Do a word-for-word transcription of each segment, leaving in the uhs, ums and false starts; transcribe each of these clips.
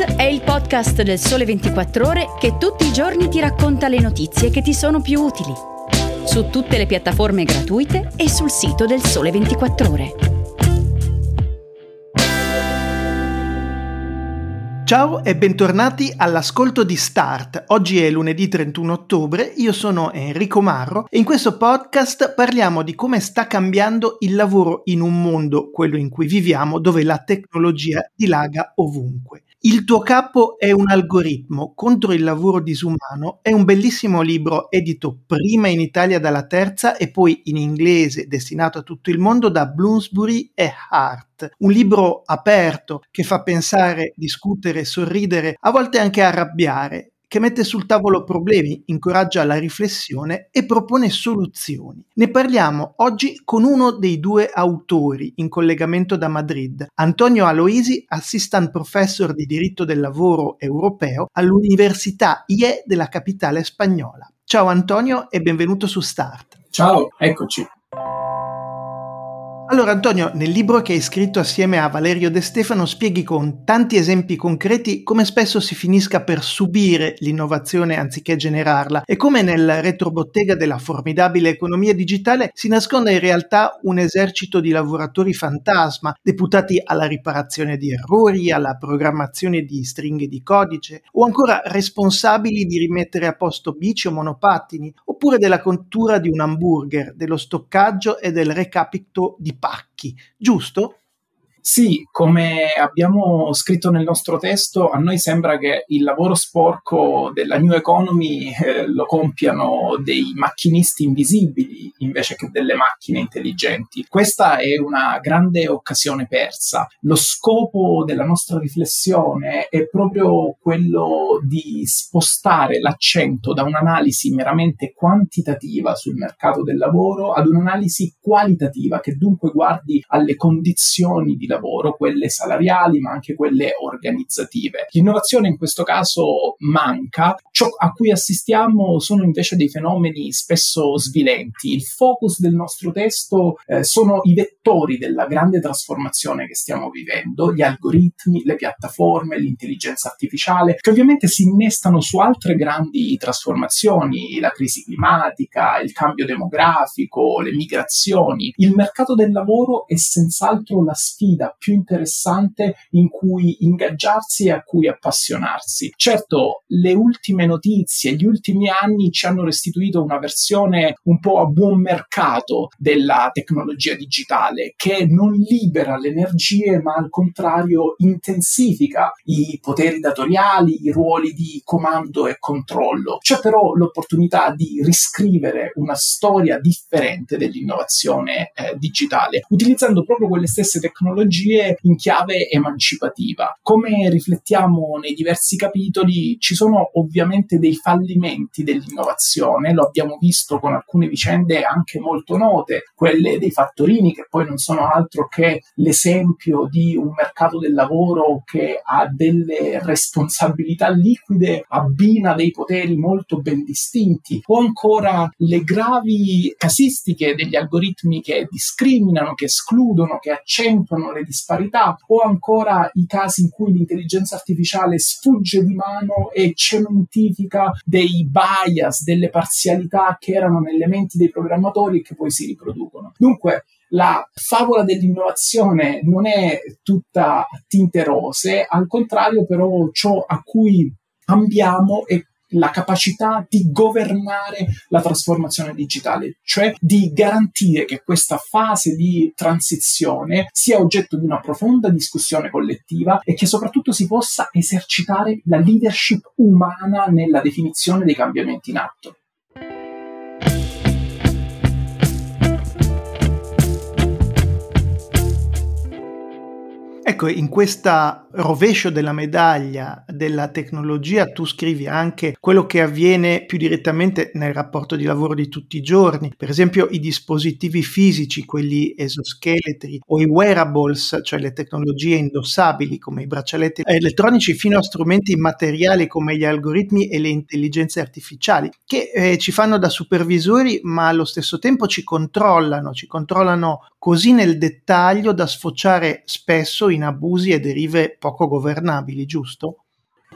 Podcast è il podcast del Sole ventiquattro Ore che tutti i giorni ti racconta le notizie che ti sono più utili. Su tutte le piattaforme gratuite e sul sito del Sole ventiquattro Ore. Ciao e bentornati all'ascolto di Start. Oggi è lunedì trentuno ottobre, io sono Enrico Marro e in questo podcast parliamo di come sta cambiando il lavoro in un mondo, quello in cui viviamo, dove la tecnologia dilaga ovunque. Il tuo capo è un algoritmo contro il lavoro disumano è un bellissimo libro edito prima in Italia dalla Terza e poi in inglese destinato a tutto il mondo da Bloomsbury e Hart. Un libro aperto che fa pensare, discutere, sorridere, a volte anche arrabbiare, che mette sul tavolo problemi, incoraggia la riflessione e propone soluzioni. Ne parliamo oggi con uno dei due autori in collegamento da Madrid, Antonio Aloisi, assistant professor di diritto del lavoro europeo all'Università I E della capitale spagnola. Ciao Antonio e benvenuto su Start. Ciao, eccoci. Allora Antonio, nel libro che hai scritto assieme a Valerio De Stefano spieghi con tanti esempi concreti come spesso si finisca per subire l'innovazione anziché generarla e come nel retrobottega della formidabile economia digitale si nasconda in realtà un esercito di lavoratori fantasma, deputati alla riparazione di errori, alla programmazione di stringhe di codice o ancora responsabili di rimettere a posto bici o monopattini, oppure della cottura di un hamburger, dello stoccaggio e del recapito di pacchi, giusto? Sì, come abbiamo scritto nel nostro testo, a noi sembra che il lavoro sporco della New Economy eh, lo compiano dei macchinisti invisibili invece che delle macchine intelligenti. Questa è una grande occasione persa. Lo scopo della nostra riflessione è proprio quello di spostare l'accento da un'analisi meramente quantitativa sul mercato del lavoro ad un'analisi qualitativa che dunque guardi alle condizioni di lavoro, quelle salariali ma anche quelle organizzative. L'innovazione in questo caso manca, ciò a cui assistiamo sono invece dei fenomeni spesso svilenti. Il focus del nostro testo eh, sono i vettori della grande trasformazione che stiamo vivendo, gli algoritmi, le piattaforme, l'intelligenza artificiale, che ovviamente si innestano su altre grandi trasformazioni, la crisi climatica, il cambio demografico, le migrazioni. Il mercato del lavoro è senz'altro la sfida più interessante in cui ingaggiarsi e a cui appassionarsi. Certo, le ultime notizie, gli ultimi anni ci hanno restituito una versione un po' a buon mercato della tecnologia digitale che non libera le energie ma al contrario intensifica i poteri datoriali, i ruoli di comando e controllo. C'è però l'opportunità di riscrivere una storia differente dell'innovazione eh, digitale, utilizzando proprio quelle stesse tecnologie in chiave emancipativa. Come riflettiamo nei diversi capitoli, ci sono ovviamente dei fallimenti dell'innovazione, lo abbiamo visto con alcune vicende anche molto note, quelle dei fattorini, che poi non sono altro che l'esempio di un mercato del lavoro che ha delle responsabilità liquide, abbina dei poteri molto ben distinti, o ancora le gravi casistiche degli algoritmi che discriminano, che escludono, che accentuano le disparità, o ancora i casi in cui l'intelligenza artificiale sfugge di mano e cementifica dei bias, delle parzialità che erano nelle menti dei programmatori e che poi si riproducono. Dunque, la favola dell'innovazione non è tutta a tinte rose, al contrario però ciò a cui ambiamo è la capacità di governare la trasformazione digitale, cioè di garantire che questa fase di transizione sia oggetto di una profonda discussione collettiva e che soprattutto si possa esercitare la leadership umana nella definizione dei cambiamenti in atto. Ecco, in questa rovescio della medaglia della tecnologia tu scrivi anche quello che avviene più direttamente nel rapporto di lavoro di tutti i giorni, per esempio i dispositivi fisici, quelli esoscheletri, o i wearables, cioè le tecnologie indossabili come i braccialetti elettronici, fino a strumenti immateriali come gli algoritmi e le intelligenze artificiali, che eh, ci fanno da supervisori ma allo stesso tempo ci controllano, ci controllano così nel dettaglio da sfociare spesso in abusi e derive poco governabili, giusto?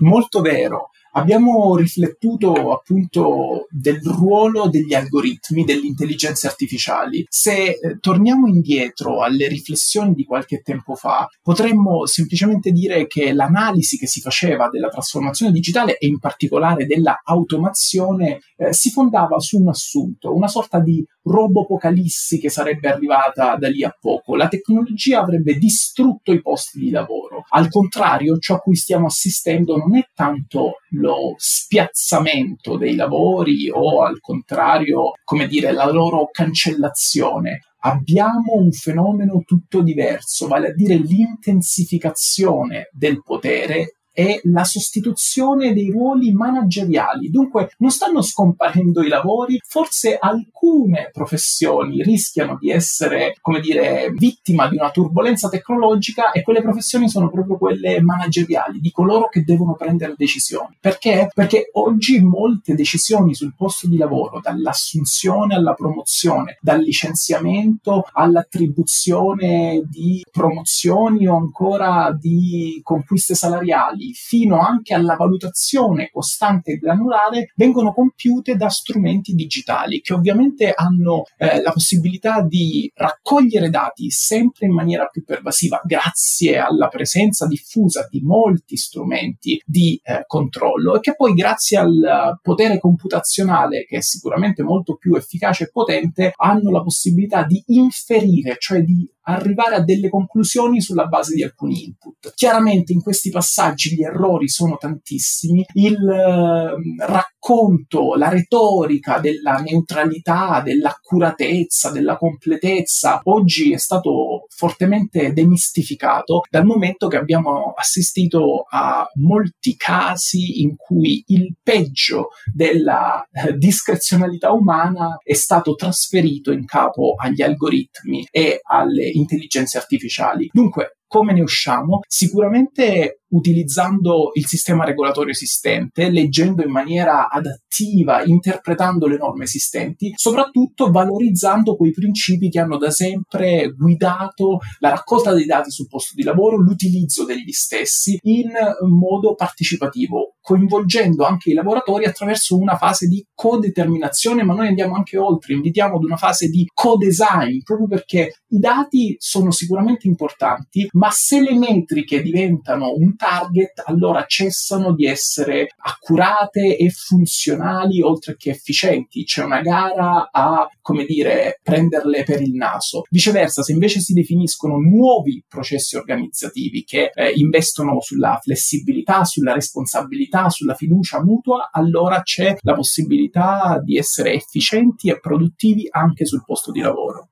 Molto vero. Abbiamo riflettuto appunto del ruolo degli algoritmi, delle intelligenze artificiali. Se eh, torniamo indietro alle riflessioni di qualche tempo fa, potremmo semplicemente dire che l'analisi che si faceva della trasformazione digitale e in particolare della automazione eh, si fondava su un assunto, una sorta di robopocalissi che sarebbe arrivata da lì a poco. La tecnologia avrebbe distrutto i posti di lavoro. Al contrario, ciò a cui stiamo assistendo non è tanto lo spiazzamento dei lavori o, al contrario, come dire, la loro cancellazione. Abbiamo un fenomeno tutto diverso, vale a dire l'intensificazione del potere e la sostituzione dei ruoli manageriali. Dunque non stanno scomparendo i lavori, forse alcune professioni rischiano di essere, come dire, vittima di una turbolenza tecnologica, e quelle professioni sono proprio quelle manageriali, di coloro che devono prendere decisioni. Perché? Perché oggi molte decisioni sul posto di lavoro, dall'assunzione alla promozione, dal licenziamento all'attribuzione di promozioni o ancora di conquiste salariali, fino anche alla valutazione costante e granulare, vengono compiute da strumenti digitali che ovviamente hanno eh, la possibilità di raccogliere dati sempre in maniera più pervasiva grazie alla presenza diffusa di molti strumenti di eh, controllo, e che poi grazie al potere computazionale, che è sicuramente molto più efficace e potente, hanno la possibilità di inferire, cioè di arrivare a delle conclusioni sulla base di alcuni input. Chiaramente in questi passaggi gli errori sono tantissimi, il eh, racconto, la retorica della neutralità, dell'accuratezza, della completezza, oggi è stato fortemente demistificato, dal momento che abbiamo assistito a molti casi in cui il peggio della eh, discrezionalità umana è stato trasferito in capo agli algoritmi e alle intelligenze artificiali. Dunque, come ne usciamo? Sicuramente utilizzando il sistema regolatorio esistente, leggendo in maniera adattiva, interpretando le norme esistenti, soprattutto valorizzando quei principi che hanno da sempre guidato la raccolta dei dati sul posto di lavoro, l'utilizzo degli stessi in modo partecipativo, coinvolgendo anche i lavoratori attraverso una fase di codeterminazione, ma noi andiamo anche oltre, invitiamo ad una fase di co-design, proprio perché i dati sono sicuramente importanti, ma se le metriche diventano un target, allora cessano di essere accurate e funzionali oltre che efficienti. C'è una gara a, come dire, prenderle per il naso. Viceversa, se invece si definiscono nuovi processi organizzativi che eh, investono sulla flessibilità, sulla responsabilità, sulla fiducia mutua, allora c'è la possibilità di essere efficienti e produttivi anche sul posto di lavoro.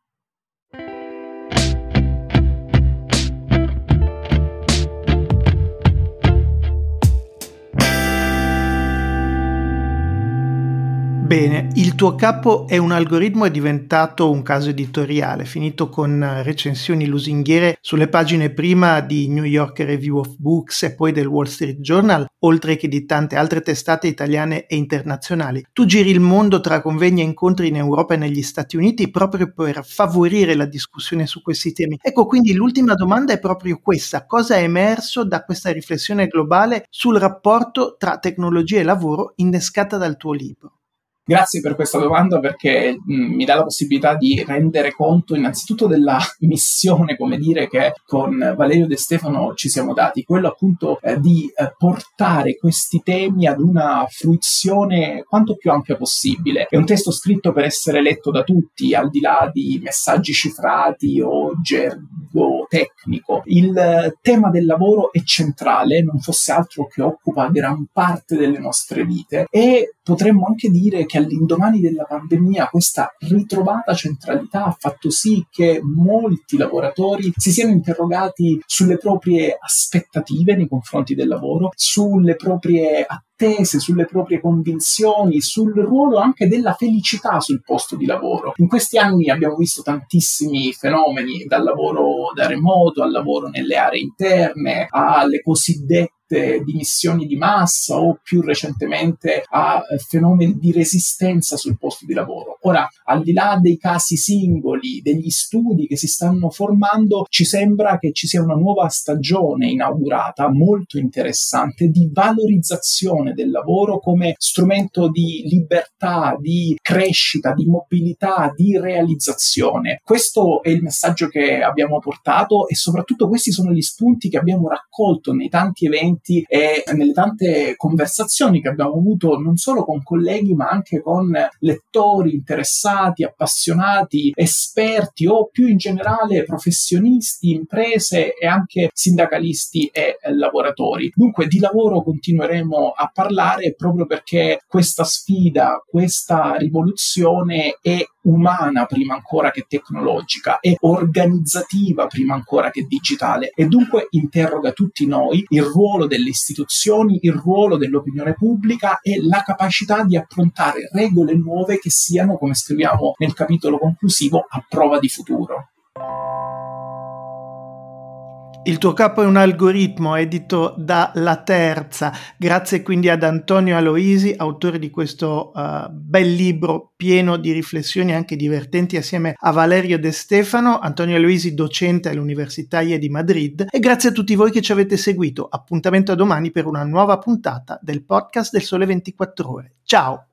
Bene, il tuo capo è un algoritmo è diventato un caso editoriale, finito con recensioni lusinghiere sulle pagine prima di New York Review of Books e poi del Wall Street Journal, oltre che di tante altre testate italiane e internazionali. Tu giri il mondo tra convegni e incontri in Europa e negli Stati Uniti proprio per favorire la discussione su questi temi. Ecco, quindi l'ultima domanda è proprio questa: cosa è emerso da questa riflessione globale sul rapporto tra tecnologia e lavoro innescata dal tuo libro? Grazie per questa domanda, perché mh, mi dà la possibilità di rendere conto innanzitutto della missione, come dire, che con Valerio De Stefano ci siamo dati, quello appunto eh, di eh, portare questi temi ad una fruizione quanto più ampia possibile. È un testo scritto per essere letto da tutti, al di là di messaggi cifrati o gergo tecnico. Il eh, tema del lavoro è centrale, non fosse altro che occupa gran parte delle nostre vite, e potremmo anche dire che all'indomani della pandemia questa ritrovata centralità ha fatto sì che molti lavoratori si siano interrogati sulle proprie aspettative nei confronti del lavoro, sulle proprie attese, sulle proprie convinzioni, sul ruolo anche della felicità sul posto di lavoro. In questi anni abbiamo visto tantissimi fenomeni, dal lavoro da remoto al lavoro nelle aree interne, alle cosiddette lotte, dimissioni di massa o più recentemente a fenomeni di resistenza sul posto di lavoro. Ora, al di là dei casi singoli, degli studi che si stanno formando, ci sembra che ci sia una nuova stagione inaugurata, molto interessante, di valorizzazione del lavoro come strumento di libertà, di crescita, di mobilità, di realizzazione. Questo è il messaggio che abbiamo portato e soprattutto questi sono gli spunti che abbiamo raccolto nei tanti eventi e nelle tante conversazioni che abbiamo avuto non solo con colleghi ma anche con lettori interessati, appassionati, esperti o più in generale professionisti, imprese e anche sindacalisti e lavoratori. Dunque di lavoro continueremo a parlare proprio perché questa sfida, questa rivoluzione è umana prima ancora che tecnologica, è organizzativa prima ancora che digitale e dunque interroga tutti noi il ruolo delle istituzioni, il ruolo dell'opinione pubblica e la capacità di approntare regole nuove che siano, come scriviamo nel capitolo conclusivo, a prova di futuro. Il tuo capo è un algoritmo, edito da La Terza. Grazie quindi ad Antonio Aloisi, autore di questo uh, bel libro pieno di riflessioni anche divertenti, assieme a Valerio De Stefano. Antonio Aloisi, docente all'Università I E di Madrid. E grazie a tutti voi che ci avete seguito. Appuntamento a domani per una nuova puntata del podcast del Sole ventiquattro Ore. Ciao!